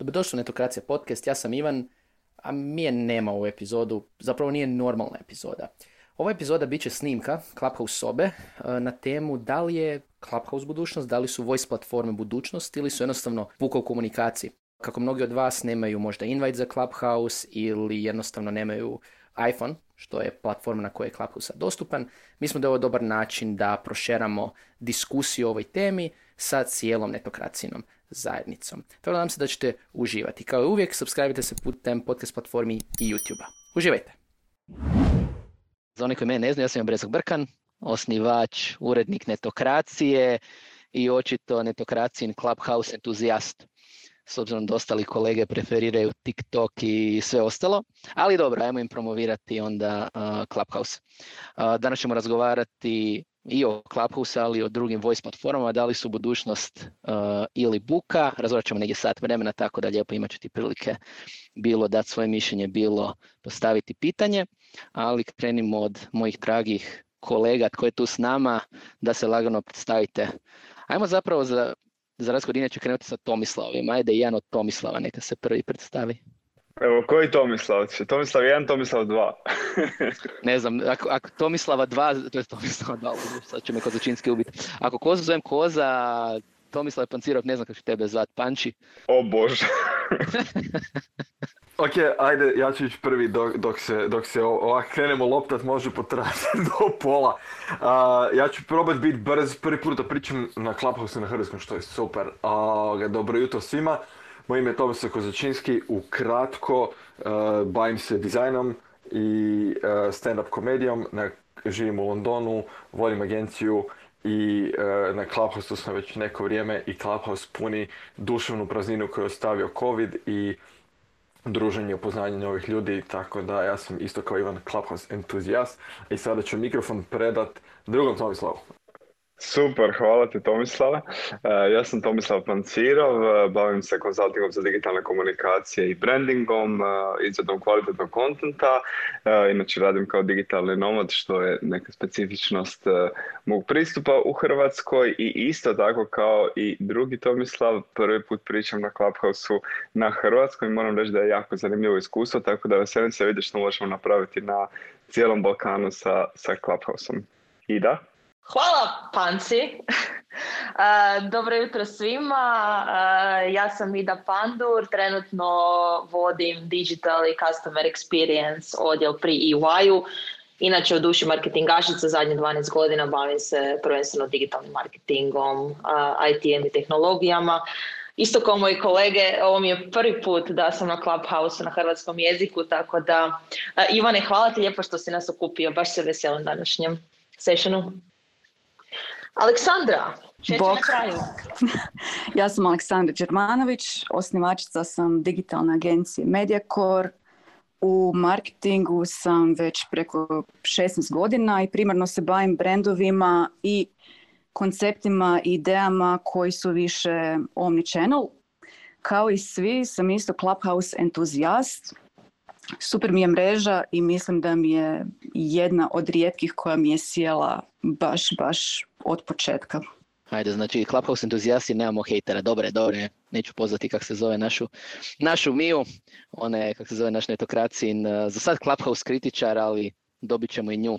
Dobrodošli u Netokracija podcast, ja sam Ivan, a mi je nema u epizodu, zapravo nije normalna epizoda. Ova epizoda bit će snimka Clubhouse sobe na temu da li je Clubhouse budućnost, da li su voice platforme budućnost ili su jednostavno puka u komunikaciji. Kako mnogi od vas nemaju možda invite za Clubhouse ili jednostavno nemaju iPhone, što je platforma na kojoj je Clubhouse dostupan, mislimo da je ovo dobar način da prošeramo diskusiju o ovoj temi sa cijelom netokracijnom zajednicom. Tako da nam se da ćete uživati. Kao i uvijek, subscribe-te se putem podcast platformi i YouTube-a. Uživajte! Za one koji mene ne znaju, ja sam Brezog Brkan, osnivač, urednik Netokracije i očito Netokracijin Clubhouse entuzijast. S obzirom da ostali kolege preferiraju TikTok i sve ostalo, ali dobro, ajmo im promovirati onda Clubhouse. Danas ćemo razgovarati i o Clubhouse, ali i o drugim voice platformama, da li su budućnost ili buka. Razgovarat ćemo negdje sat vremena, tako da lijepo imat ćete prilike bilo dati svoje mišljenje, bilo postaviti pitanje, ali krenimo od mojih dragih kolega tko je tu s nama, da se lagano predstavite. Ajmo zapravo za razgovor inače krenuti sa Tomislavima. Ajde, jedan od Tomislava, neka se prvi predstavi. Evo, koji Tomislav? Tomislav 1, Tomislav 2. Ne znam, ako Tomislava 2, to je Tomislava 2, sad će me Kozačinski ubiti. Ako Kozu zovem Koza, Tomislav Pancirov, ne znam kako ću tebe zvati, Panči. O Bože. Ok, ajde, ja ću ići prvi dok se ovak krenemo loptat, može potrajati do pola. Ja ću probat biti brz, prvi put da pričam na Clubhouse na hrvatskom, što je super. Dobro jutro svima, moje ime je Tomislav Kozačinski, ukratko bavim se dizajnom i stand-up komedijom, živim u Londonu, vodim agenciju i na Clubhouse sam već neko vrijeme i Clubhouse puni duševnu prazninu koju je ostavio COVID i druženje, upoznanje novih ljudi, tako da ja sam isto kao Ivan Clubhouse entuzijast i sada ću mikrofon predat drugom Tomislavu. Super, hvala ti Tomislave. Ja sam Tomislav Pancirov, bavim se konzultingom za digitalne komunikacije i brandingom, izradom kvalitetnog kontenta. Inače radim kao digitalni nomad, što je neka specifičnost mog pristupa u Hrvatskoj i isto tako kao i drugi Tomislav, prvi put pričam na Clubhouse-u na Hrvatskoj i moram reći da je jako zanimljivo iskustvo, tako da veselim se vidjeti što možemo napraviti na cijelom Balkanu sa Clubhouse-om. Ida? Hvala, Panci. Dobro jutro svima. Ja sam Ida Pandur, trenutno vodim Digital i Customer Experience odjel pri EY-u. Inače, u duši marketingašica, zadnje 12 godina bavim se prvenstveno digitalnim marketingom, IT-em i tehnologijama. Isto kao moji kolege, ovo mi je prvi put da sam na Clubhouse na hrvatskom jeziku, tako da Ivane, hvala ti lijepo što si nas okupio, baš se veselim današnjem sessionu. Aleksandra, šeći na kraju. Ja sam Aleksandra Đermanović, osnivačica sam digitalne agencije MediaCore. U marketingu sam već preko 16 godina i primarno se bavim brendovima i konceptima i idejama koji su više omnichannel. Kao i svi sam isto Clubhouse entuzijast. Super mi je mreža i mislim da mi je jedna od rijetkih koja mi je sjela baš od početka. Ajde, znači Clubhouse entuzijasti, nemamo hejtera, dobre, neću pozvati kako se zove našu Miju, ona je kako se zove naš netokracijin, za sad Clubhouse kritičar, ali dobit ćemo i nju.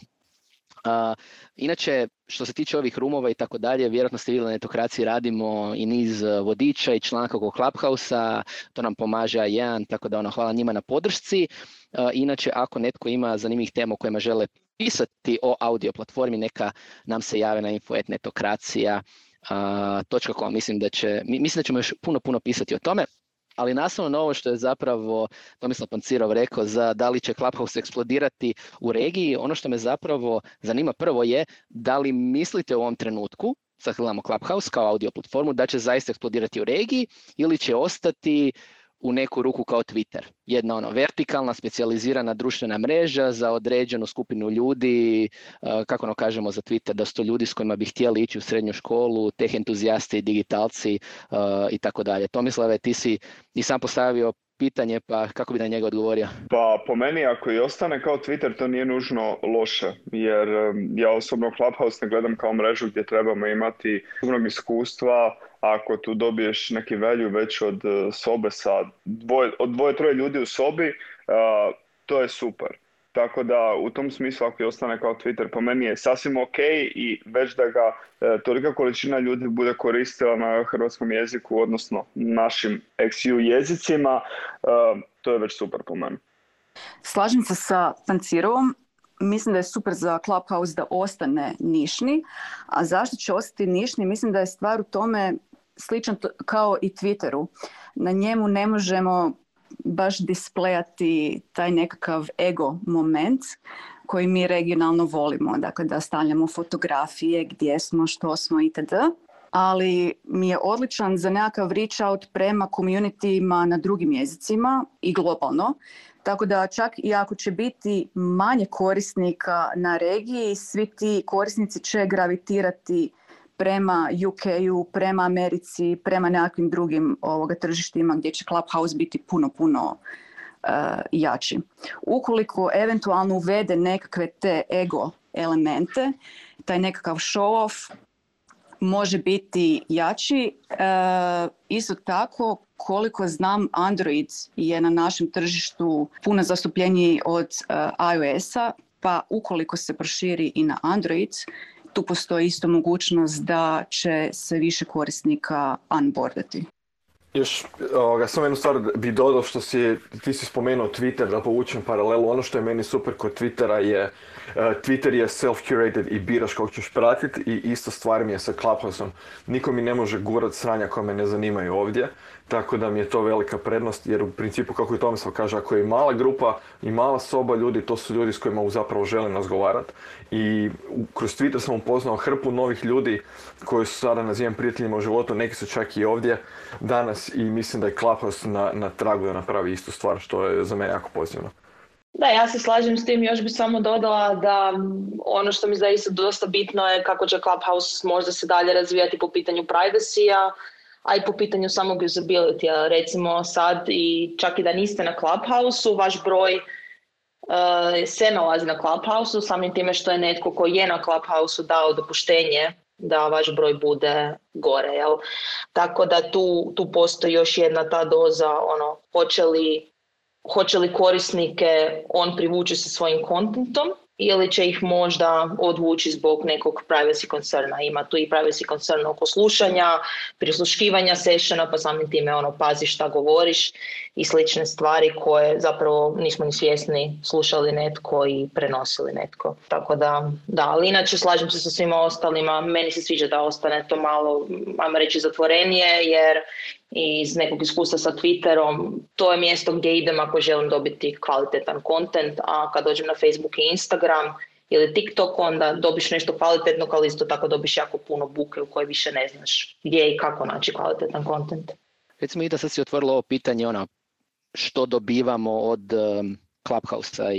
Inače, što se tiče ovih rumova i tako dalje, vjerojatno ste vidjeli na Netokraciji radimo i niz vodiča i članka oko Clubhouse-a, to nam pomaže A1, tako da hvala njima na podršci. Inače, ako netko ima zanimljivih tema o kojima žele pisati o audio platformi, neka nam se jave na info@netokracija.com. Mislim da ćemo još puno pisati o tome. Ali nastavno na ovo što je zapravo Tomislav Pancirov rekao za da li će Clubhouse eksplodirati u regiji, ono što me zapravo zanima prvo je da li mislite u ovom trenutku, sad gledamo Clubhouse kao audio platformu, da će zaista eksplodirati u regiji ili će ostati u neku ruku kao Twitter. Jedna vertikalna, specijalizirana društvena mreža za određenu skupinu ljudi, kako kažemo za Twitter, da su to ljudi s kojima bi htjeli ići u srednju školu, teh entuzijasti, digitalci i tako dalje. Tomislave, ti si i sam postavio pitanje, pa kako bi na njega odgovorio? Pa po meni, ako i ostane kao Twitter, to nije nužno loše, jer ja osobno Clubhouse ne gledam kao mrežu gdje trebamo imati mnogo iskustva. Ako tu dobiješ neki value već od sobe sa dvoje, troje ljudi u sobi, to je super. Tako da u tom smislu, ako je ostane kao Twitter, po meni je sasvim ok i već da ga tolika količina ljudi bude koristila na hrvatskom jeziku, odnosno našim XU jezicima, to je već super po meni. Slažem se sa Pancirovom. Mislim da je super za Clubhouse da ostane nišni. A zašto će ostati nišni? Mislim da je stvar u tome sličan kao i Twitteru. Na njemu ne možemo baš displejati taj nekakav ego moment koji mi regionalno volimo. Dakle, da stavljamo fotografije gdje smo, što smo itd. Ali mi je odličan za nekakav reach out prema communityima na drugim jezicima i globalno. Tako da čak i ako će biti manje korisnika na regiji, svi ti korisnici će gravitirati prema UK-u, prema Americi, prema nekakvim drugim tržištima gdje će Clubhouse biti puno, puno jači. Ukoliko eventualno uvede nekakve te ego elemente, taj nekakav show-off može biti jači. Isto tako, koliko znam, Android je na našem tržištu puno zastupljeniji od iOS-a, pa ukoliko se proširi i na Android, tu postoji isto mogućnost da će se više korisnika onboardati. Još samo jednu stvar bi dodao, što ti si spomenuo Twitter, da povučem paralelu. Ono što je meni super kod Twittera je Twitter je self-curated i biraš kog ćeš pratiti, i isto stvar mi je sa Clubhouse-om. Niko mi ne može gurat sranja koja me ne zanimaju ovdje, tako da mi je to velika prednost, jer u principu, kako i Tomislav kaže, ako je mala grupa i mala soba ljudi, to su ljudi s kojima zapravo želim razgovarati. I kroz Twitter sam upoznao hrpu novih ljudi koji su sada nazivam prijateljima u životu, neki su čak i ovdje danas, i mislim da je Clubhouse na tragu da napravi istu stvar, što je za mene jako pozitivno. Da, ja se slažem s tim. Još bih samo dodala da ono što mi zna isto dosta bitno je kako će Clubhouse možda se dalje razvijati po pitanju privacy-a, a i po pitanju samog usability-a. Recimo sad, i čak i da niste na Clubhouse-u, vaš broj se nalazi na Clubhouse-u, samim time što je netko koji je na Clubhouse-u dao dopuštenje da vaš broj bude gore, jel? Tako da tu postoji još jedna ta doza, ono, hoće li korisnike on privući sa svojim kontentom, ili će ih možda odvući zbog nekog privacy concerna. Ima tu i privacy concern oko slušanja, prisluškivanja sessiona, pa samim time pazi šta govoriš i slične stvari koje zapravo nismo ni svjesni slušali netko i prenosili netko. Tako da, ali inače slažem se sa svima ostalima. Meni se sviđa da ostane to malo, ajmo reći, zatvorenije, jer iz nekog iskustva sa Twitterom, to je mjesto gdje idem ako želim dobiti kvalitetan kontent, a kad dođem na Facebook i Instagram ili TikTok, onda dobiš nešto kvalitetno, ali isto tako dobiš jako puno buke u kojoj više ne znaš gdje i kako naći kvalitetan kontent. Recimo, Ida, sad si otvorila ovo pitanje, što dobivamo od Clubhouse-a,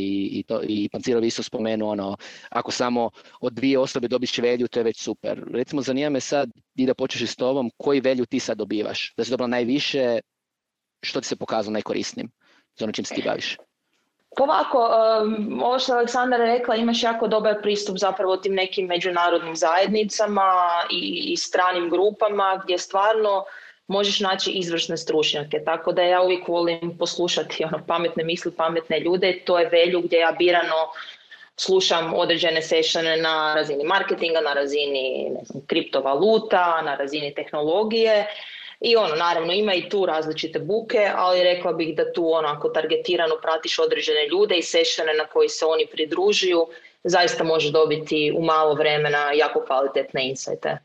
i Pancirov isto spomenuo, ako samo od dvije osobe dobiš value, to je već super. Recimo, zanima me sad, i da počneš s tobom, koji value ti sad dobivaš? Da si dobila najviše, što ti se pokazalo najkorisnim, za ono čim se ti baviš? Ovako, ovo što je Aleksandra rekla, imaš jako dobar pristup zapravo tim nekim međunarodnim zajednicama i stranim grupama, gdje stvarno možeš naći izvrsne stručnjake, tako da ja uvijek volim poslušati pametne misli, pametne ljude. To je value gdje ja birano slušam određene sessione na razini marketinga, na razini kriptovaluta, na razini tehnologije. I naravno, ima i tu različite buke, ali rekla bih da tu onako targetirano pratiš određene ljude i sessione na koji se oni pridružuju, zaista možeš dobiti u malo vremena jako kvalitetne insajte.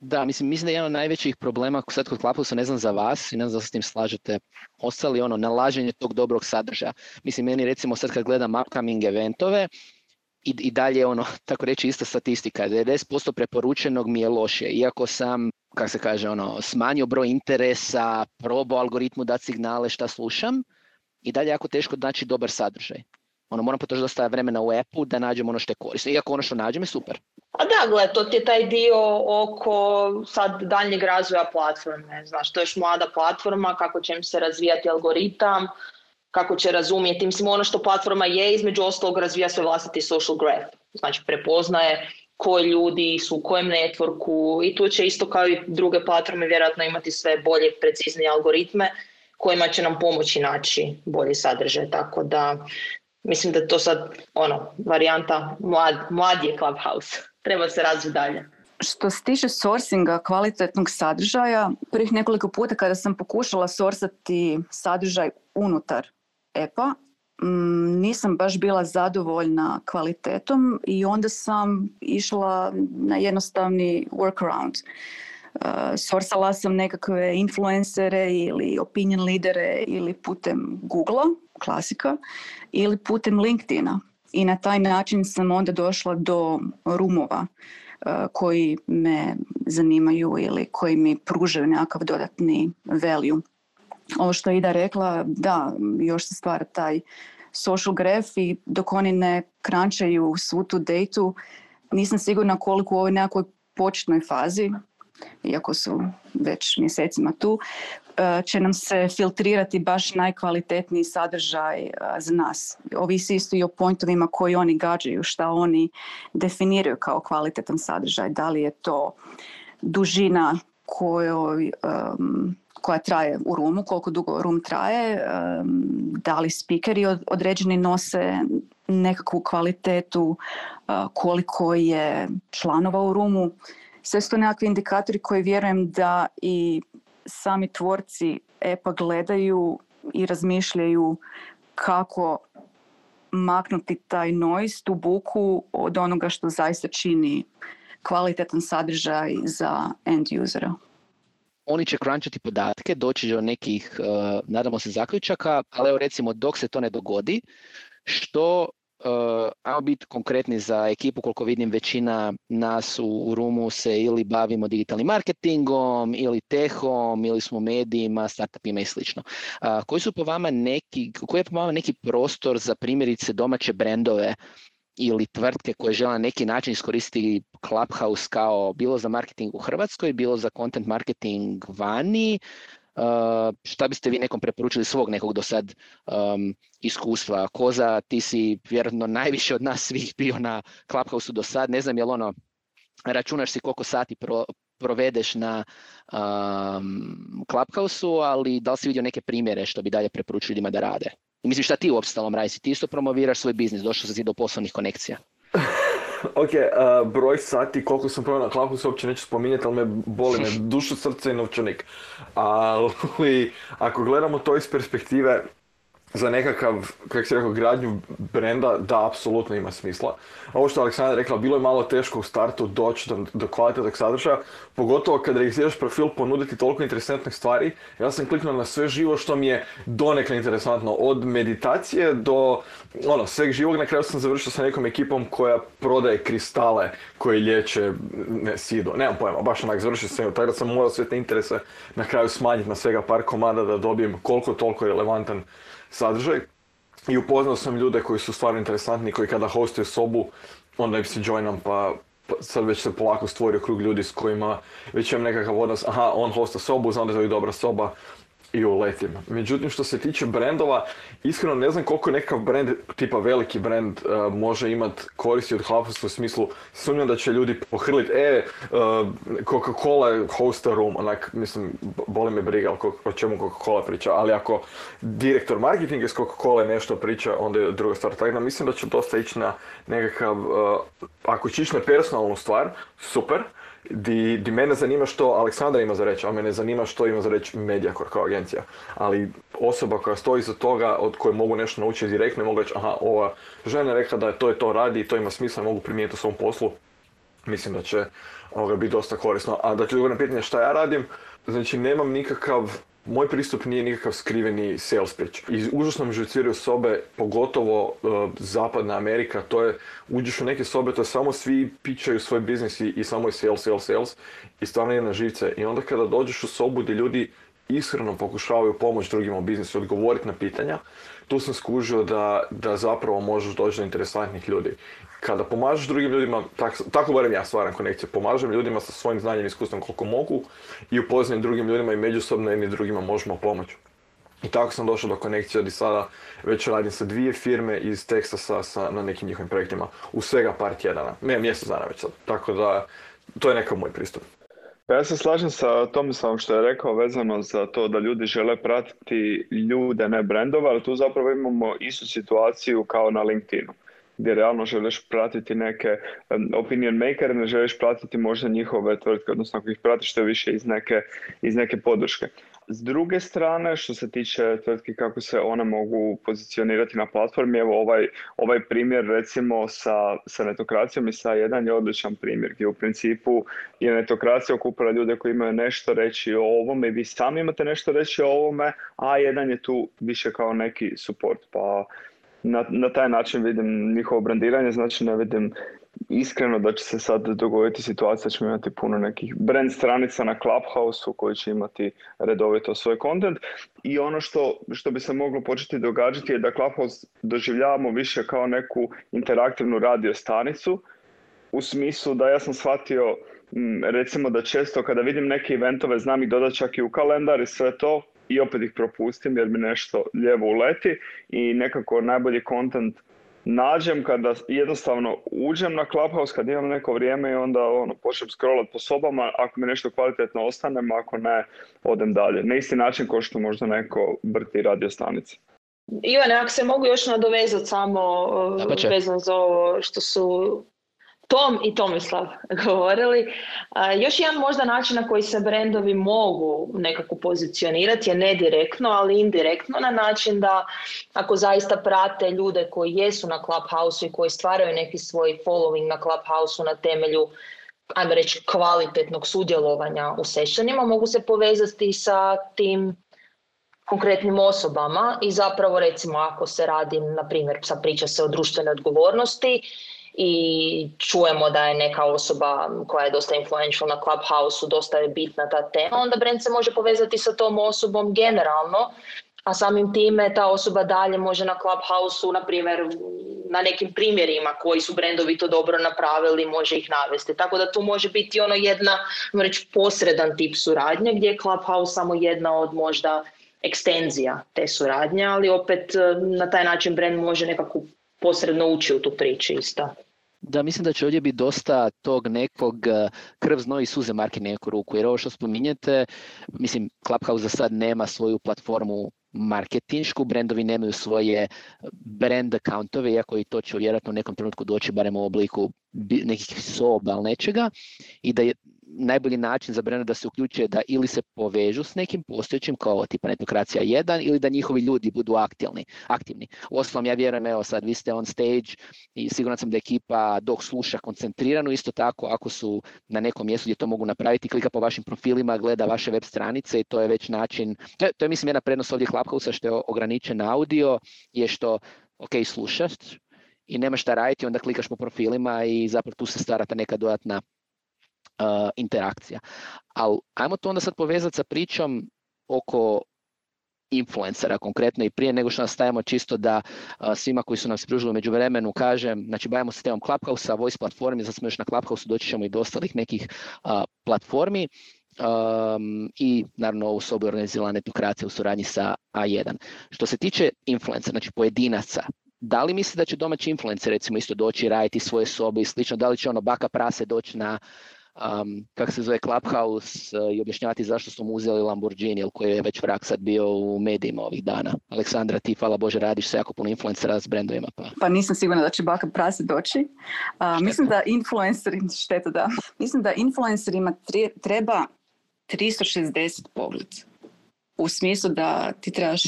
Da, mislim da je jedan od najvećih problema sad kod Clubhouse, ne znam za vas i ne znam da se s tim slažete, ostali nalaženje tog dobrog sadržaja. Mislim, meni recimo sad kad gledam upcoming eventove, i dalje tako reći, ista statistika, 90% preporučenog mi je loše, iako sam, kako se kaže, smanjio broj interesa, probao algoritmu dati signale šta slušam, i dalje jako teško naći dobar sadržaj. Ono, moram potrošiti dosta vremena u appu da nađem ono što je korisno. Iako ono što nađem je super. A da, gled, to ti je taj dio oko sad daljnjeg razvoja platforme. Znaš, to je još mlada platforma, kako će im se razvijati algoritam, kako će razumjeti. Mislim, ono što platforma je, između ostalog, razvija svoj vlastiti social graph. Znači, prepoznaje koji ljudi su u kojem networku i tu će isto kao i druge platforme vjerojatno imati sve bolje, preciznije algoritme kojima će nam pomoći naći bolji sadržaj. Tako da mislim da to sad ono varijanta mlad je Clubhouse. Treba se razviti dalje. Što se tiče sourcinga kvalitetnog sadržaja, prvih nekoliko puta kada sam pokušala sourcati sadržaj unutar appa, nisam baš bila zadovoljna kvalitetom i onda sam išla na jednostavni workaround. Sourcala sam nekakve influencere ili opinion lidere ili putem Googlea, klasika, ili putem LinkedIna. I na taj način sam onda došla do rumova koji me zanimaju ili koji mi pružaju nekakav dodatni value. Ovo što je Ida rekla, da, još se stvara taj social graph i dok oni ne krančaju svu tu datu, nisam sigurna koliko u ovoj nekoj početnoj fazi, iako su već mjesecima tu, će nam se filtrirati baš najkvalitetniji sadržaj za nas. Ovisi isto i o pointovima koji oni gađaju, šta oni definiraju kao kvalitetan sadržaj. Da li je to dužina koja traje u roomu, koliko dugo room traje, da li speakeri određeni nose nekakvu kvalitetu, koliko je članova u roomu. Sve su to nekakvi indikatori koji vjerujem da i sami tvorci appa gledaju i razmišljaju kako maknuti taj noise, tu buku od onoga što zaista čini kvalitetan sadržaj za end usera. Oni će crunchati podatke, doći do nekih, nadamo se, zaključaka, ali evo recimo dok se to ne dogodi, što, ajmo biti konkretni za ekipu, koliko vidim većina nas u roomu se ili bavimo digitalnim marketingom, ili tehom, ili smo medijima, startupima i slično. Koji je po vama neki prostor za primjerice domaće brendove ili tvrtke koje žele na neki način iskoristiti Clubhouse kao bilo za marketing u Hrvatskoj, bilo za content marketing vani? Šta biste vi nekom preporučili svog nekog do sad iskustva? Koza, ti si vjerojatno najviše od nas svih bio na Clubhouse-u do sad. Ne znam, jel ono, računaš si koliko sati provedeš na Clubhouse-u, ali da li si vidio neke primjere što bi dalje preporučili ljudima da rade? I mislim, šta ti u opstalom radiš? Ti isto promoviraš svoj biznis, došao si do poslovnih konekcija. Ok, broj sati, koliko sam proveo na Clubhouse, uopće neću spominjati, ali boli me dušu, srce i novčanik. Ali ako gledamo to iz perspektive za nekakav, kako si rekao, gradnju brenda, da, apsolutno ima smisla. Ovo što je Aleksandra rekla, bilo je malo teško u startu doći do kvalitetnog sadržaja, pogotovo kad registriraš profil, ponuditi toliko interesantnih stvari. Ja sam kliknuo na sve živo što mi je donekle interesantno, od meditacije do sveg živog. Na kraju sam završio sa nekom ekipom koja prodaje kristale koji liječe SIDU. Nemam pojma, baš onak završio sam, tako da sam morao sve te interese na kraju smanjiti na svega par komada da dobijem koliko toliko relevantan sadržaj. I upoznao sam ljude koji su stvarno interesantni, koji kada hostuju sobu, onda im se joinam, pa sad već se polako stvorio krug ljudi s kojima već imam nekakav odnos, aha, on hosta sobu, znam da je to i dobra soba, i uletim. Međutim, što se tiče brendova, iskreno ne znam koliko nekakav brend, tipa veliki brend, može imati koristi od Clubhouse u smislu, sumnjam da će ljudi pohrliti, Coca-Cola hosta room, onak, mislim, boli me briga o čemu Coca-Cola priča, ali ako direktor marketinga iz Coca-Cola nešto priča, onda je druga stvar. Tako da mislim da će dosta ići na nekakav, ako će ići na personalnu stvar, super. Di mene zanima što Aleksandra ima za reći, a mene zanima što ima za reći MediaCore kao agencija. Ali osoba koja stoji iza toga, od koje mogu nešto naučiti direktno, mogu reći, aha, ova žena rekla da je to radi i to ima smisla, mogu primijeniti u svom poslu. Mislim da će biti dosta korisno. A da ću odgovoriti na pitanje šta ja radim, znači nemam nikakav, moj pristup nije nikakav skriveni sales pitch. I užasno mi živciraju sobe, pogotovo zapadna Amerika, to je, uđeš u neke sobe, to je samo svi pičaju svoj biznis i samo je sales, sales, sales i stvarno je na živce. I onda kada dođeš u sobu gdje ljudi iskreno pokušavaju pomoći drugima u biznisu, odgovoriti na pitanja, tu sam skužio da zapravo možeš doći do interesantnih ljudi. Kada pomažeš drugim ljudima, tako barem ja stvaram konekciju, pomažem ljudima sa svojim znanjem i iskustvom koliko mogu i upoznajem drugim ljudima i međusobno jednim drugima možemo pomoći. I tako sam došao do konekcije gdje sada već radim sa 2 firme iz Textorsa na nekim njihovim projektima. U svega par tjedana, mjesec dana već sad. Tako da, to je nekakav moj pristup. Ja se slažem sa Tomislavom što je rekao vezano za to da ljudi žele pratiti ljude, ne brendova, ali tu zapravo imamo istu situaciju kao na LinkedInu, gdje realno želiš pratiti neke opinion makere, ne želiš pratiti možda njihove tvrtke, odnosno ako ih pratiš to više iz neke podrške. S druge strane, što se tiče tvrtki kako se one mogu pozicionirati na platformi, evo ovaj primjer recimo sa Netokracijom i sa A1 je odličan primjer gdje u principu je Netokracija okupila ljude koji imaju nešto reći o ovome i vi sami imate nešto reći o ovome, a A1 je tu više kao neki support, pa na taj način vidim njihovo brandiranje, znači ne vidim iskreno da će se sad dogoditi situacija da ćemo imati puno nekih brand stranica na Clubhouse-u koji će imati redovito svoj content. I ono što bi se moglo početi događati je da Clubhouse doživljavamo više kao neku interaktivnu radio stanicu, u smislu da ja sam shvatio recimo da često kada vidim neke eventove znam ih dodat čak i u kalendar i sve to i opet ih propustim jer mi nešto lijevo uleti i nekako najbolji content nađem kada jednostavno uđem na Clubhouse, kad imam neko vrijeme i onda počnem scrollat po sobama, ako mi nešto kvalitetno ostanem, ako ne, odem dalje. Na isti način kao što možda neko vrti radio stanice. Ivane, ako se mogu još nadovezati samo vezan za ovo što su Tom i Tomislav govorili, još jedan možda način na koji se brendovi mogu nekako pozicionirati je ne direktno, ali indirektno na način da ako zaista prate ljude koji jesu na Clubhouse-u i koji stvaraju neki svoj following na Clubhouse-u na temelju, ajmo reći, kvalitetnog sudjelovanja u sessionima, mogu se povezati sa tim konkretnim osobama i zapravo recimo ako se radi, na primjer, sad priča se o društvenoj odgovornosti, i čujemo da je neka osoba koja je dosta influential na Clubhouse-u, dosta je bitna ta tema, onda brand se može povezati sa tom osobom generalno, a samim time ta osoba dalje može na Clubhouse-u, na primjer, na nekim primjerima koji su brandovi to dobro napravili, može ih navesti. Tako da tu može biti jedna, reći, posredan tip suradnje gdje je Clubhouse samo jedna od možda ekstenzija te suradnje, ali opet na taj način brand može nekako posredno ući u tu priču isto. Da, mislim da će ovdje biti dosta tog nekog krv, znoj i suze marke neku ruku, jer ovo što spominjete, mislim, Clubhouse za sad nema svoju platformu marketinšku, brendovi nemaju svoje brand accountove, iako i to će vjerojatno u nekom trenutku doći, barem u obliku nekih soba ili nečega, i da je najbolji način za brenda da se uključuje da ili se povežu s nekim postojećim kao tipa Netokracija 1 ili da njihovi ljudi budu aktivni. Uostalom, ja vjerujem, evo sad vi ste on stage i siguran sam da ekipa dok sluša koncentrirano, isto tako ako su na nekom mjestu gdje to mogu napraviti, klika po vašim profilima, gleda vaše web stranice i to je već način, to je mislim jedna prednost ovdje Clubhouse-a što je ograničen audio, je što ok, slušaš i nemaš šta raditi, onda klikaš po profilima i zapravo tu se stvara ta neka dodatna interakcija. Ali ajmo to onda sad povezati sa pričom oko influencera konkretno i prije nego što nastavimo čisto da svima koji su nam se pridružili u međuvremenu kažem, znači bavimo se temom Clubhouse-a, voice platformi, sad smo još na Clubhouse-u, doći ćemo i do ostalih nekih platformi i naravno ovu sobu je organizirala Netokracija u suradnji sa A1. Što se tiče influencera, znači pojedinaca, da li misli da će domaći influencer recimo isto doći raditi svoje sobe i slično, da li će ono baka prase doći na Clubhouse i objašnjavati zašto smo uzeli Lamborghini ili koji je već vrak sad bio u medijima ovih dana. Aleksandra, ti hvala Bože radiš se jako puno influencera s brendovima. Pa nisam sigurna da će baka prase doći. Mislim da influencerima treba 360 pogled. U smislu da ti trebaš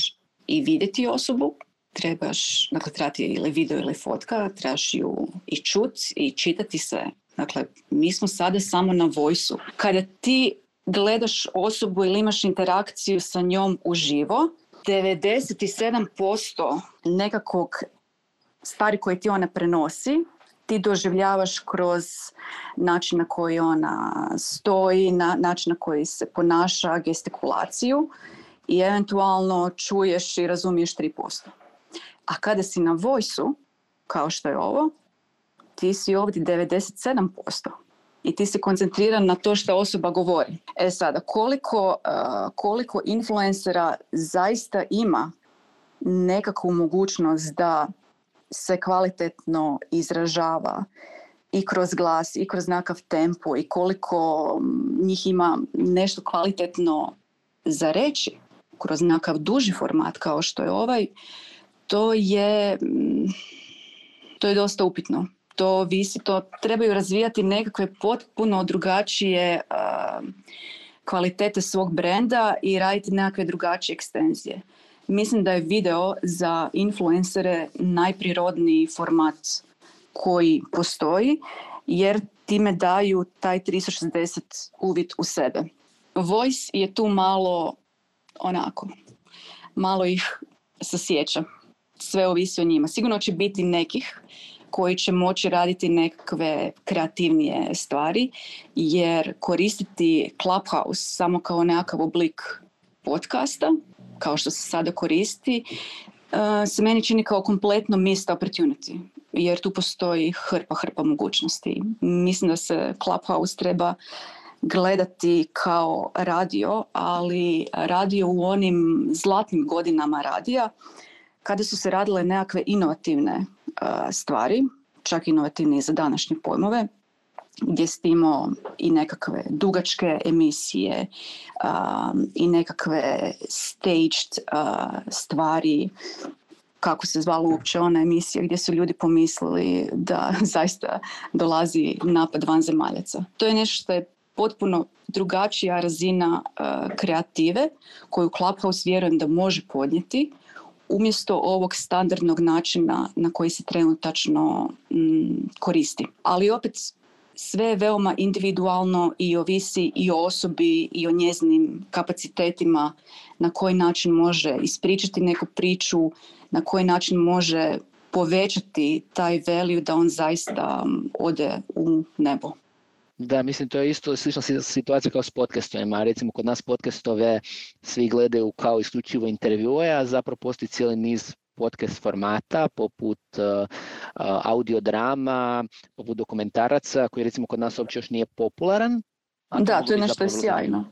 i vidjeti osobu, trebaš, dakle, trati ili video ili fotka, trebaš ju i čuti i čitati sve. Dakle, mi smo sada samo na voice-u. Kada ti gledaš osobu ili imaš interakciju sa njom uživo, 97% nekakvog stvari koje ti ona prenosi ti doživljavaš kroz način na koji ona stoji, način na koji se ponaša, gestikulaciju. i eventualno čuješ i razumiješ 3%. A kada si na voice-u, kao što je ovo, ti si ovdje 97%. I ti si koncentriran na to što osoba govori. E sada, koliko influencera zaista ima nekakvu mogućnost da se kvalitetno izražava i kroz glas, i kroz nakav tempo, i koliko njih ima nešto kvalitetno za reći kroz nakav duži format kao što je ovaj, to je dosta upitno. To trebaju razvijati nekakve potpuno drugačije kvalitete svog brenda i raditi nekakve drugačije ekstenzije. Mislim da je video za influencere najprirodniji format koji postoji, jer time daju taj 360 uvid u sebe. Voice je tu malo onako, malo ih sasjeća. Sve ovisi o njima. Sigurno će biti nekih koji će moći raditi nekakve kreativnije stvari, jer koristiti Clubhouse samo kao nekakav oblik podcasta, kao što se sada koristi, se meni čini kao kompletno missed opportunity, jer tu postoji hrpa mogućnosti. Mislim da se Clubhouse treba gledati kao radio, ali radio u onim zlatnim godinama radija, kada su se radile nekakve inovativne stvari, čak inovativnije za današnje pojmove, gdje stimo i nekakve dugačke emisije i nekakve staged stvari, kako se zvala uopće ona emisija gdje su ljudi pomislili da zaista dolazi napad vanzemaljaca. To je nešto što je potpuno drugačija razina kreative koju Clubhouse vjerujem da može podnijeti, umjesto ovog standardnog načina na koji se trenutačno koristi. Ali opet sve je veoma individualno i ovisi i o osobi i o njezinim kapacitetima na koji način može ispričati neku priču, na koji način može povećati taj value da on zaista ode u nebo. Da, mislim, to je isto slična situacija kao s podcastovima. Recimo, kod nas podcastove svi gledaju kao isključivo intervjue, a zapravo postoji cijeli niz podcast formata poput audiodrama, poput dokumentaraca, koji recimo kod nas uopće još nije popularan. Da, to je nešto sjajno.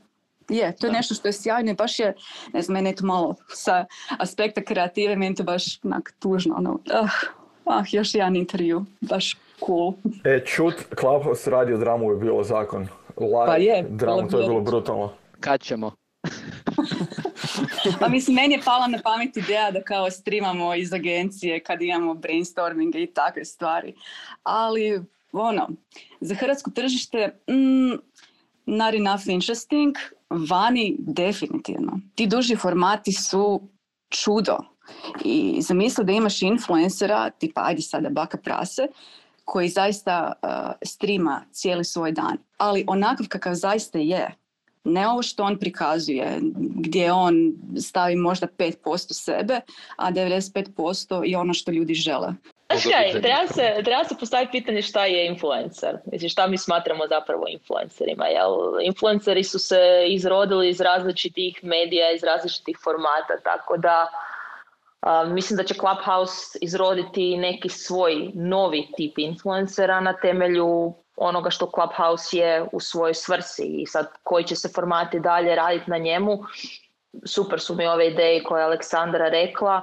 To je nešto što je sjajno i baš je, ne znam, meni je to malo sa aspekta kreative, meni to baš tužno. Još jedan intervju, baš cool. Clubhouse radio dramu je bilo zakon. Dramu, to je bilo brutalno. Kad ćemo? Pa mislim, meni je pala na pamet ideja da kao streamamo iz agencije kad imamo brainstorminge i takve stvari. Ali, za hrvatsko tržište, not enough interesting, vani definitivno. Ti duži formati su čudo. I zamisli da imaš influencera, tipa ajde sada baka prase, koji zaista streama cijeli svoj dan. Ali onakav kakav zaista je, ne ovo što on prikazuje, gdje on stavi možda 5% sebe, a 95% je ono što ljudi žele. Treba se postaviti pitanje šta je influencer. Znači, šta mi smatramo zapravo influencerima? Influenceri su se izrodili iz različitih medija, iz različitih formata, tako da mislim da će Clubhouse izroditi neki svoj novi tip influencera na temelju onoga što Clubhouse je u svojoj svrsi, i sad koji će se formati dalje raditi na njemu. Super su mi ove ideje koje je Aleksandra rekla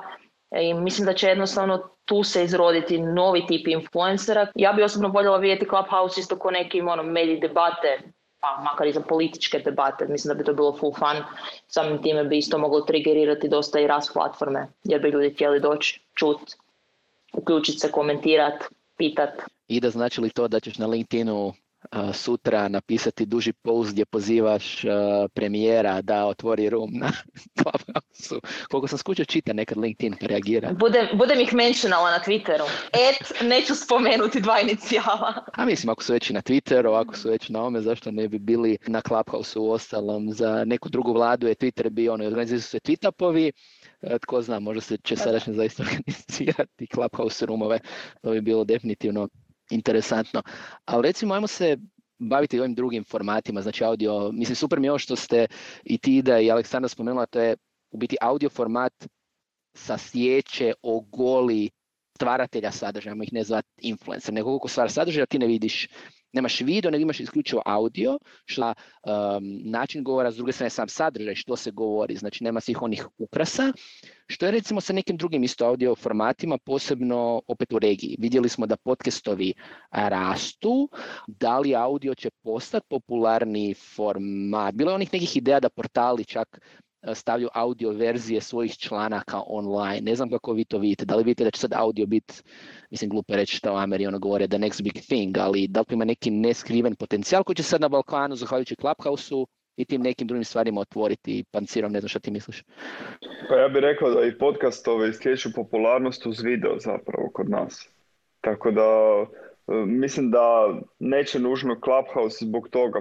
i mislim da će jednostavno tu se izroditi novi tip influencera. Ja bi osobno voljela vidjeti Clubhouse isto ko nekim mediji debate, pa makar i za političke debate. Mislim da bi to bilo full fun. Samim time bi isto moglo triggerirati dosta i rast platforme, jer bi ljudi htjeli doći, čut, uključiti se, komentirati, pitati. Ida, znači li to da ćeš na LinkedInu sutra napisati duži post gdje pozivaš premijera da otvori room na Clubhouse-u? Koliko sam skučio čita, nekad LinkedIn reagira. Budem ih mentionala na Twitteru. Neću spomenuti dva inicijala. A mislim, ako su već na Twitteru, ako su već na ome, zašto ne bi bili na Clubhouse-u u ostalom? Za neku drugu vladu je Twitter bio organiziraju su se tweet-upovi. Tko zna, možda se će sadašnje zaista organizirati Clubhouse roomove. To bi bilo definitivno interesantno. Ali recimo, ajmo se baviti ovim drugim formatima, znači audio. Mislim, super mi je ovo što ste i ti, Ida, i Aleksandra spomenula, to je u biti audio format sasjeće, ogoli stvaratelja sadržaja, mi ih ne zvati influencer, nego koliko stvara sadržaja ti ne vidiš, nemaš video, nego imaš isključivo audio, što način govora, s druge strane sam sadržaj, što se govori, znači nema svih onih ukrasa, što je recimo sa nekim drugim isto audio formatima, posebno opet u regiji. Vidjeli smo da podcastovi rastu, da li audio će postati popularni format. Bilo je onih nekih ideja da portali čak stavljaju audio verzije svojih članaka online. Ne znam kako vi to vidite. Da li vidite da će sad audio biti, mislim glupo reći što Ameri ono govore, the next big thing, ali da li ima neki neskriven potencijal koji će sad na Balkanu, zahvaljujući Clubhouse-u i tim nekim drugim stvarima otvoriti? Pancirom, ne znam što ti misliš. Pa ja bih rekao da i podcastove stječu popularnost uz video zapravo kod nas. Tako da mislim da neće nužno Clubhouse zbog toga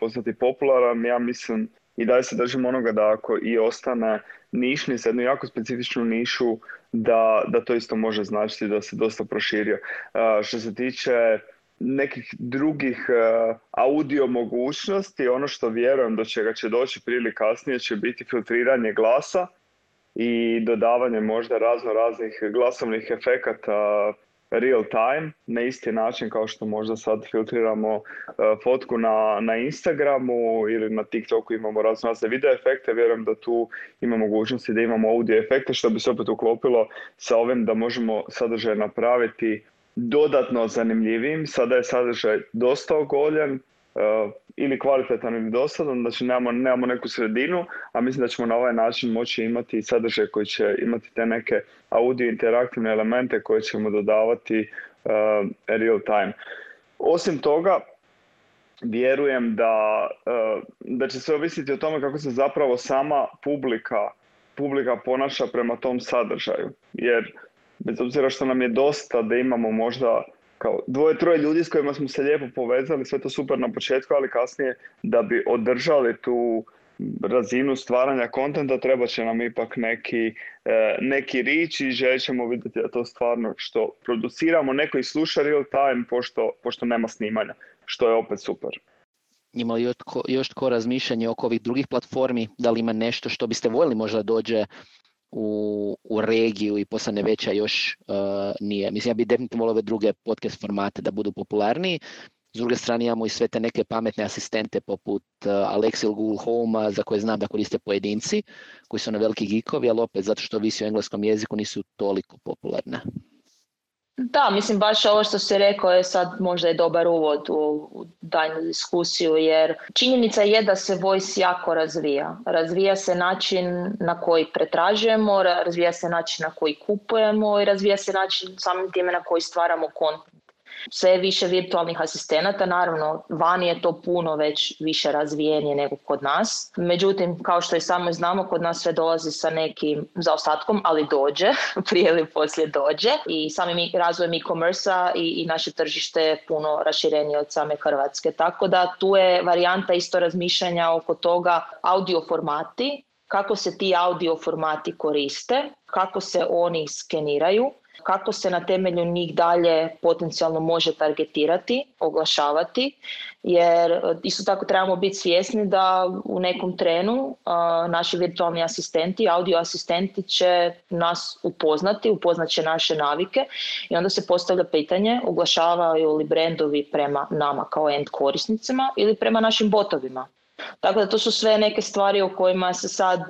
postati popularan. Ja mislim i dalje se držimo onoga da ako i ostane nišni, sa jednu jako specifičnu nišu, da to isto može značiti da se dosta proširio. Što se tiče nekih drugih audio mogućnosti, ono što vjerujem do čega će doći prije ili kasnije će biti filtriranje glasa i dodavanje možda razno raznih glasovnih efekata real time, na isti način kao što možda sad filtriramo fotku na Instagramu ili na TikToku imamo razne video efekte, vjerujem da tu ima mogućnosti da imamo audio efekte, što bi se opet uklopilo sa ovim da možemo sadržaj napraviti dodatno zanimljivim. Sada je sadržaj dosta ogoljen, ili kvalitetan ili dosadan, znači nemamo neku sredinu, a mislim da ćemo na ovaj način moći imati sadržaj koji će imati te neke audio interaktivne elemente koje ćemo dodavati real time. Osim toga, vjerujem da će sve ovisiti o tome kako se zapravo sama publika ponaša prema tom sadržaju, jer bez obzira što nam je dosta da imamo možda kao dvoje, troje ljudi s kojima smo se lijepo povezali, sve to super na početku, ali kasnije da bi održali tu razinu stvaranja kontenta treba će nam ipak neki rič i željet ćemo vidjeti da to stvarno što produciramo, neko i sluša real time pošto nema snimanja, što je opet super. Ima li još tko razmišljanje oko ovih drugih platformi, da li ima nešto što biste voljeli možda dođe u regiju i posebno veća još nije. Mislim, ja bih definitivno volio ove druge podcast formate da budu popularniji. S druge strane imamo i sve te neke pametne asistente poput Alexa ili Google Home za koje znam da koriste pojedinci koji su na veliki geekovi, ali opet zato što visi u engleskom jeziku nisu toliko popularne. Da, mislim baš ovo što se rekao je sad možda je dobar uvod u daljnju diskusiju, jer činjenica je da se voice jako razvija. Razvija se način na koji pretražujemo, razvija se način na koji kupujemo i razvija se način samim time na koji stvaramo kontent. Sve više virtualnih asistenata, naravno vani je to puno već više razvijenije nego kod nas. Međutim, kao što i sami znamo, kod nas sve dolazi sa nekim zaostatkom, ali dođe, prije ili poslije dođe. I samim razvojem e-commerce-a i naše tržište je puno raširenije od same Hrvatske. Tako da tu je varijanta isto razmišljanja oko toga audio formati, kako se ti audio formati koriste, kako se oni skeniraju, kako se na temelju njih dalje potencijalno može targetirati, oglašavati, jer isto tako trebamo biti svjesni da u nekom trenu naši virtualni asistenti, audio asistenti će nas upoznat će naše navike i onda se postavlja pitanje oglašavaju li brendovi prema nama kao end korisnicima ili prema našim botovima. Tako da to su sve neke stvari o kojima se sad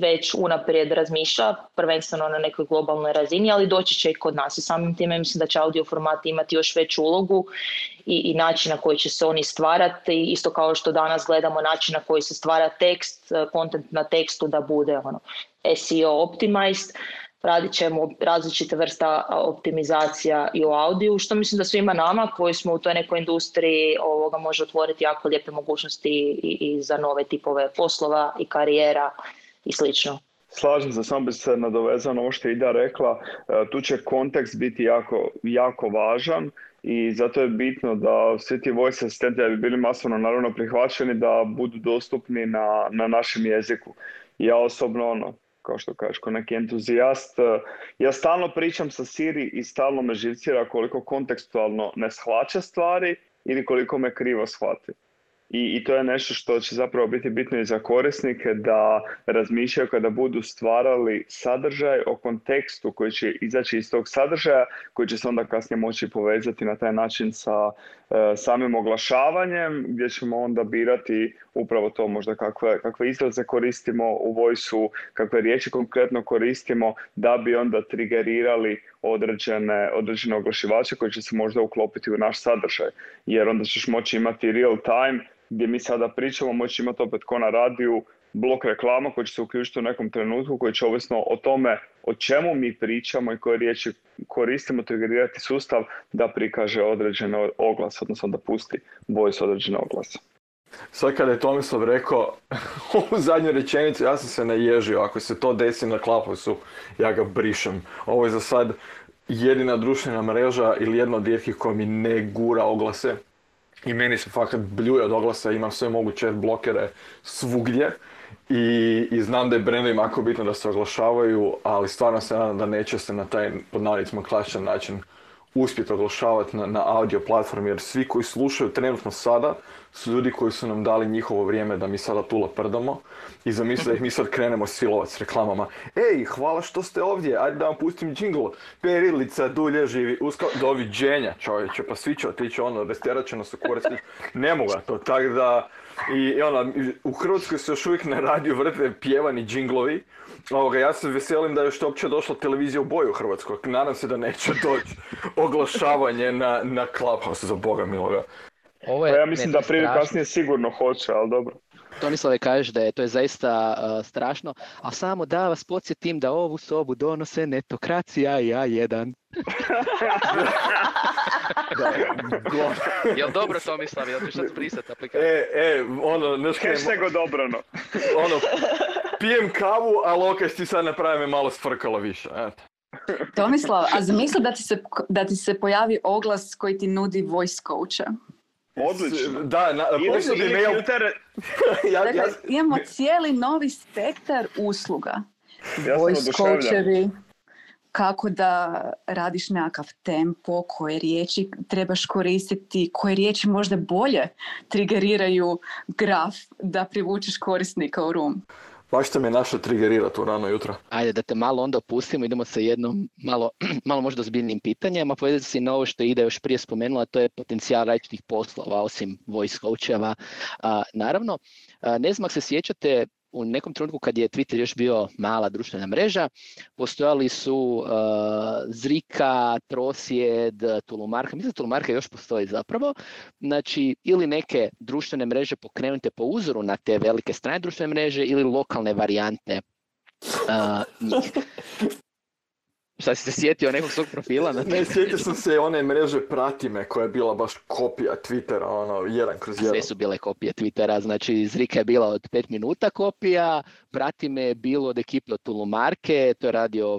već unaprijed razmišlja, prvenstveno na nekoj globalnoj razini, ali doći će i kod nas i samim time mislim da će audio formati imati još veću ulogu i način na koji će se oni stvarati, isto kao što danas gledamo način na koji se stvara tekst, kontent na tekstu da bude SEO optimized. Radit ćemo različite vrsta optimizacija i u audiju, što mislim da svima nama koji smo u toj nekoj industriji može otvoriti jako lijepe mogućnosti i za nove tipove poslova i karijera i slično. Slažem se, samo bi se nadovezao na ovo što je Ida rekla, tu će kontekst biti jako, jako važan i zato je bitno da svi ti voice asistenti bi bili masovno naravno prihvaćeni da budu dostupni na našem jeziku. Ja osobno kao što kažeš, ko neki entuzijast. Ja stalno pričam sa Siri i stalno me živcira koliko kontekstualno ne shvaća stvari ili koliko me krivo shvati. I to je nešto što će zapravo biti bitno i za korisnike da razmišljaju kada budu stvarali sadržaj o kontekstu koji će izaći iz tog sadržaja, koji će se onda kasnije moći povezati na taj način sa samim oglašavanjem, gdje ćemo onda birati upravo to možda kakve izraze koristimo u voice-u, kakve riječi konkretno koristimo da bi onda triggerirali određene oglašivače koji će se možda uklopiti u naš sadržaj. Jer onda ćeš moći imati real time gdje mi sada pričamo, moći imati opet ko na radiju blok reklama koji će se uključiti u nekom trenutku, koji će ovisno o tome o čemu mi pričamo i koje riječi koristimo triggerirati sustav da prikaže određen oglas, odnosno da pusti voice određen oglas. Sad kada je Tomislav rekao ovu zadnju rečenicu, ja sam se naježio. Ako se to desi na Clubhouse-u, ja ga brišem. Ovo je za sad jedina društvena mreža ili jedna od rijetkih koja mi ne gura oglase. I meni se fakat bljuje od oglasa, imam sve moguće blokere svugdje. I znam da je brendovima jako bitno da se oglašavaju, ali stvarno se nadam da neće se na taj, pod navodnicima, klasičan način uspjeti oglašavati na audio platformi, jer svi koji slušaju trenutno sada su ljudi koji su nam dali njihovo vrijeme da mi sada tu laprdamo i zamisle da ih mi sad krenemo silovati s reklamama. Ej, hvala što ste ovdje, ajde da vam pustim džingl. Perilica dulje živi, doviđenja čovječe, pa svi će otići ono, rastjeračeno su koristiti, ne mogu to, tako da... I ono, u Hrvatskoj se još uvijek na radiju vrte pjevani džinglovi. Ja se veselim da je još uopće došla televizija u boju u Hrvatskoj. Nadam se da neće doći oglašavanje na Clubhouse, za Boga miloga. Ja mislim da prije kasnije sigurno hoće, ali dobro. Tomislave, kažeš da je to je zaista strašno, a samo da vas podsjetim da ovu sobu donose Netokracija i A1. Da, jel dobro, Tomislav, jel ćeš sad brisati aplikaciju? Nego dobro, no. Ono, pijem kavu, ali okaj ti sad napravi me malo sfrkalo više. Tomislav, a zamisli da ti se pojavi oglas koji ti nudi voice coacha. Odlično. Da, imamo cijeli novi spektar usluga. Voice coachevi, kako da radiš nekakav tempo, koje riječi trebaš koristiti, koje riječi možda bolje triggeriraju graf da privučeš korisnika u room. Baš te me našo triggerirati u rano jutro. Ajde, da te malo onda opustimo, idemo sa jednom malo možda ozbiljnim pitanjem, a povezati se na ovo što Ida još prije spomenula, to je potencijal različitih poslova, osim voice coacheva. Naravno, ne znam ako se sjećate, u nekom trenutku kad je Twitter još bio mala društvena mreža, postojali su Zrika, Trosjed, Tulumarka, mislim da Tulumarka još postoji zapravo, znači ili neke društvene mreže pokrenute po uzoru na te velike strane društvene mreže ili lokalne varijante njih. Šta si se sjetio nekog svog profila? Ne, sjetio sam se one mreže Pratime koja je bila baš kopija Twittera, ono, 1/1. Sve su bile kopije Twittera, znači Zrika je bila od 5 minuta kopija, Pratime je bilo od ekipe od Tulumarke, to je radio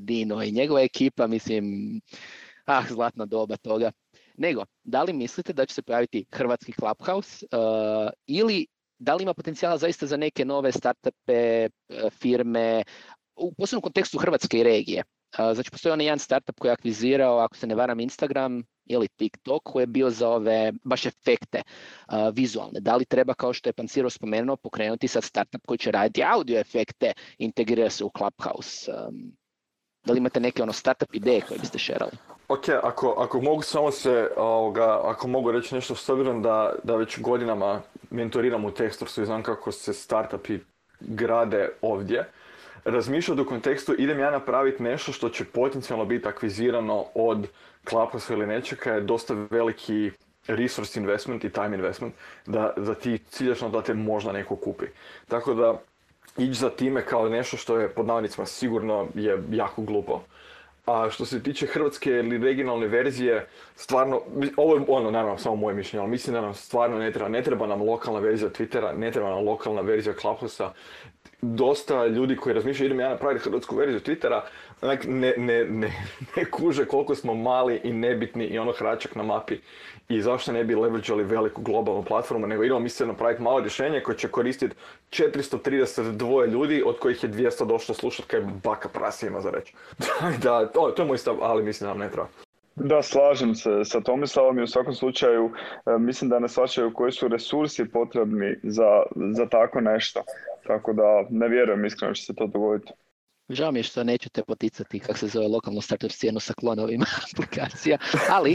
Dino i njegova ekipa, mislim, zlatna doba toga. Nego, da li mislite da će se pojaviti hrvatski Clubhouse ili da li ima potencijala zaista za neke nove startupe, firme, u posebnom kontekstu Hrvatske i regije? Znači, postoji onaj jedan startup koji je akvizirao, ako se ne varam, Instagram ili TikTok, koji je bio za ove baš efekte vizualne. Da li treba, kao što je Pancirov spomenuo, pokrenuti sad startup koji će raditi audio efekte i integrirati se u Clubhouse? Da li imate neke startup ideje koje biste šerali? Ok, ako mogu reći nešto, s obzirom da već godinama mentoriram u Textorsu i znam kako se startupi grade ovdje, razmišljati u kontekstu idem ja napraviti nešto što će potencijalno biti akvizirano od Clubhouse ili nečega je dosta veliki resource investment i time investment da ti ciljačno da te možda neko kupi. Tako da ići za time kao nešto što je pod navodnicima sigurno je jako glupo. A što se tiče hrvatske ili regionalne verzije, stvarno, ovo je naravno samo moje mišljenje, ali mislim da nam stvarno ne treba nam lokalna verzija Twittera, ne treba nam lokalna verzija Clubhouse-a. Dosta ljudi koji razmišljaju idem ja napraviti hrvatsku verziju Twittera, ne kuže koliko smo mali i nebitni i hračak na mapi i zašto ne bi leverageali veliku globalnu platformu, nego idemo mi se napraviti malo rješenje koje će koristiti 432 ljudi od kojih je 200 došlo slušati kaj baka prasima za reći. To je moj stav, ali mislim da nam ne treba. Da, slažem se sa Tomislavom i u svakom slučaju mislim da ne shvaćaju koji su resursi potrebni za tako nešto. Tako da ne vjerujem iskreno što će se to dogoditi. Žao mi je što nećete poticati, kako se zove, lokalnu startup scenu sa klonovima aplikacija, ali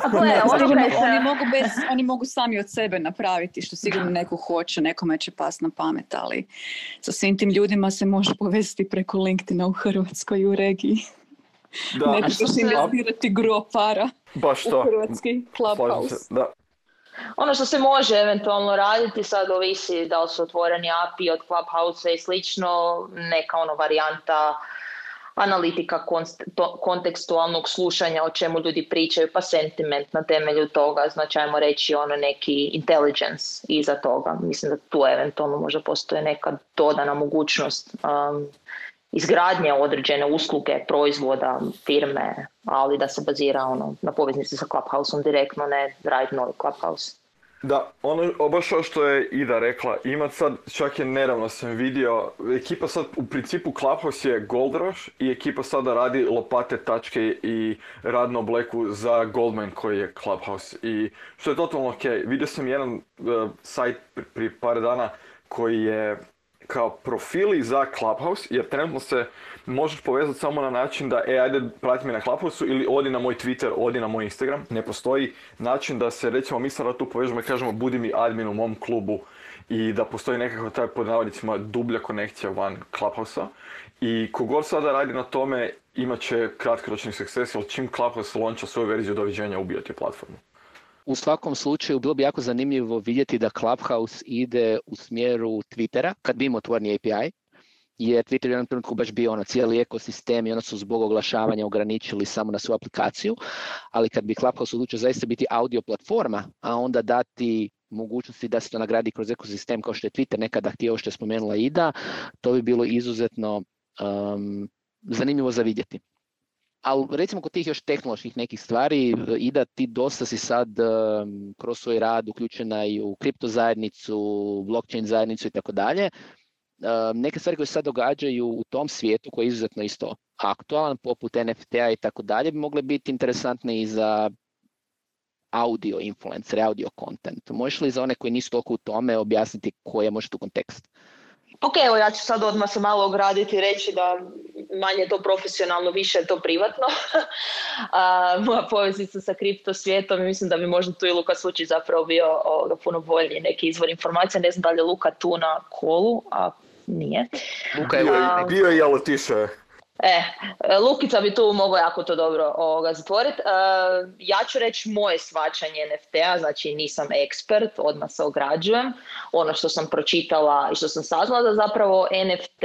oni mogu sami od sebe napraviti, što sigurno neko hoće, nekome će pas na pamet, ali sa svim tim ljudima se može povesti preko LinkedIna u Hrvatskoj i u regiji. Da. Ne možeš investirati gro para baš to, u hrvatski Clubhouse. Da. Ono što se može eventualno raditi, sad ovisi da li su otvoreni API od Clubhouse i slično, neka ono varijanta analitika kontekstualnog slušanja o čemu ljudi pričaju, pa sentiment na temelju toga, znači ajmo reći ono neki intelligence iza toga. Mislim da tu eventualno možda postoje neka dodana mogućnost izgradnje određene usluge, proizvoda, firme, ali da se bazira ono na poveznici sa Clubhouse-om direktno, ne raditi novi Clubhouse. Da, ono baš što je Ida rekla, ima sad, čak je nedavno sam vidio, ekipa sad u principu Clubhouse je Gold Rush i ekipa sada radi lopate, tačke i radnu obleku za Goldman koji je Clubhouse. I što je totalno ok. Vidio sam jedan sajt prije par dana koji je kao profili za Clubhouse, jer trenutno se možeš povezati samo na način da ajde prati me na Clubhouse-u ili odi na moj Twitter, odi na moj Instagram. Ne postoji način da se, recimo, mi sada tu povežemo i kažemo budi mi admin u mom klubu i da postoji nekako taj, pod navodnicima, dublja konekcija van Clubhouse-a. I kogod sada radi na tome imat će kratkoročni sukces, jer čim Clubhouse launcha svoju verziju doviđenja ubijati platformu. U svakom slučaju bilo bi jako zanimljivo vidjeti da Clubhouse ide u smjeru Twittera kad bi imao otvoreni API, jer Twitter je u jednom trenutku baš bio ono cijeli ekosistem i onda su zbog oglašavanja ograničili samo na svoju aplikaciju, ali kad bi Clubhouse odlučio zaista biti audio platforma, a onda dati mogućnosti da se to nagradi kroz ekosistem kao što je Twitter nekada htio, što je spomenula Ida, to bi bilo izuzetno zanimljivo za vidjeti. Ali recimo kod tih još tehnoloških nekih stvari, Ida, ti dosta si sad kroz svoj rad uključena i u kripto zajednicu, blockchain zajednicu i tako dalje. Neke stvari koje se sad događaju u tom svijetu koji je izuzetno isto aktualan, poput NFT-a i tako dalje, bi mogle biti interesantne i za audio influencere, audio content. Možeš li za one koji nisu toliko u tome objasniti koji je možda tu kontekst? Ok, evo ja ću sad odmah se malo ograditi i reći da manje je to profesionalno, više je to privatno. Moja poveznica sa kripto svijetom, mislim da bi možda tu i Luka Sučić zapravo bio puno bolji neki izvor informacija. Ne znam da li je Luka tu na kolu, a nije. Luka je bio i ali tiše. Lukica bi tu mogla jako to dobro zatvoriti. Ja ću reći moje shvaćanje NFT-a, znači nisam ekspert, odmah se ograđujem. Ono što sam pročitala i što sam saznala da zapravo NFT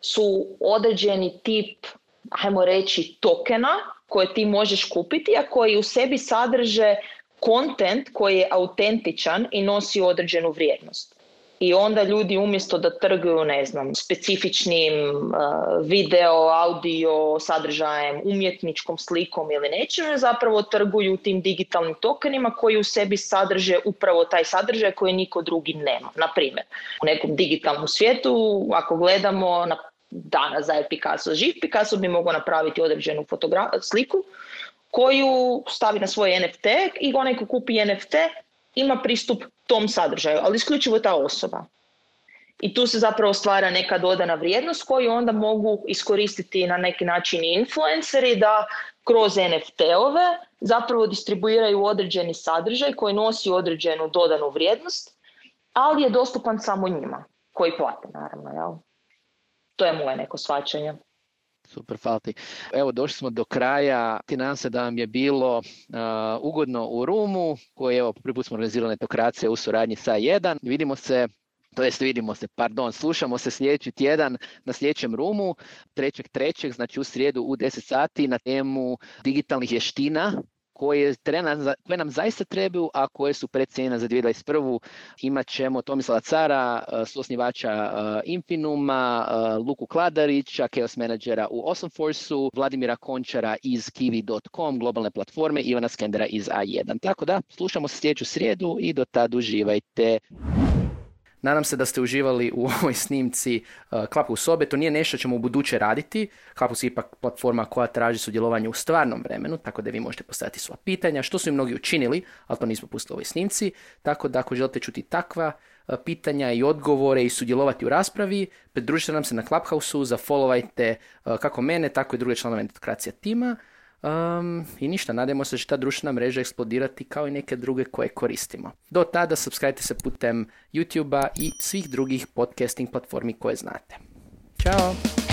su određeni tip, ajmo reći, tokena koje ti možeš kupiti, a koji u sebi sadrže kontent koji je autentičan i nosi određenu vrijednost. I onda ljudi umjesto da trguju, ne znam, specifičnim video, audio sadržajem, umjetničkom slikom ili nečim, zapravo trguju tim digitalnim tokenima koji u sebi sadrže upravo taj sadržaj koji niko drugi nema. Naprimjer, u nekom digitalnom svijetu, ako gledamo danas da je Picasso živ, Picasso bi mogao napraviti određenu sliku koju stavi na svoj NFT i onaj ko kupi NFT ima pristup tom sadržaju, ali isključivo ta osoba. I tu se zapravo stvara neka dodana vrijednost koju onda mogu iskoristiti na neki način i influenceri da kroz NFT-ove zapravo distribuiraju određeni sadržaj koji nosi određenu dodanu vrijednost, ali je dostupan samo njima, koji plate naravno. Jel? To je moje neko shvaćanje. Super, hvala ti. Evo, došli smo do kraja. Nadam se da vam je bilo ugodno u Rumu, koji evo, prvi put smo organizirali Netokracije u suradnji sa A1. Slušamo se sljedeći tjedan na sljedećem Rumu, 3.3., znači u srijedu u 10 sati na temu digitalnih vještina koje nam zaista trebaju, a koje su precijenjene za 2021. Imat ćemo Tomislava Čara, suosnivača Infinituma, Luku Kladarića, chaos menadžera u AwesomeForce-u, Vladimira Končara iz kiwi.com, globalne platforme, Ivana Skendera iz A1. Tako da, slušamo se sljedeću srijedu i do tad uživajte. Nadam se da ste uživali u ovoj snimci Clubhouse sobe. To nije nešto ćemo u buduće raditi. Clubhouse je ipak platforma koja traži sudjelovanje u stvarnom vremenu, tako da vi možete postaviti svoja pitanja, što su i mnogi učinili, ali to nismo pustili u ovoj snimci. Tako da ako želite čuti takva pitanja i odgovore i sudjelovati u raspravi, pridružite nam se na Clubhouse-u, zafollowajte kako mene, tako i druge članove Netokracija tima. I ništa, nadajmo se da će ta društvena mreža eksplodirati kao i neke druge koje koristimo. Do tada, subscribe-te se putem YouTube-a i svih drugih podcasting platformi koje znate. Ćao!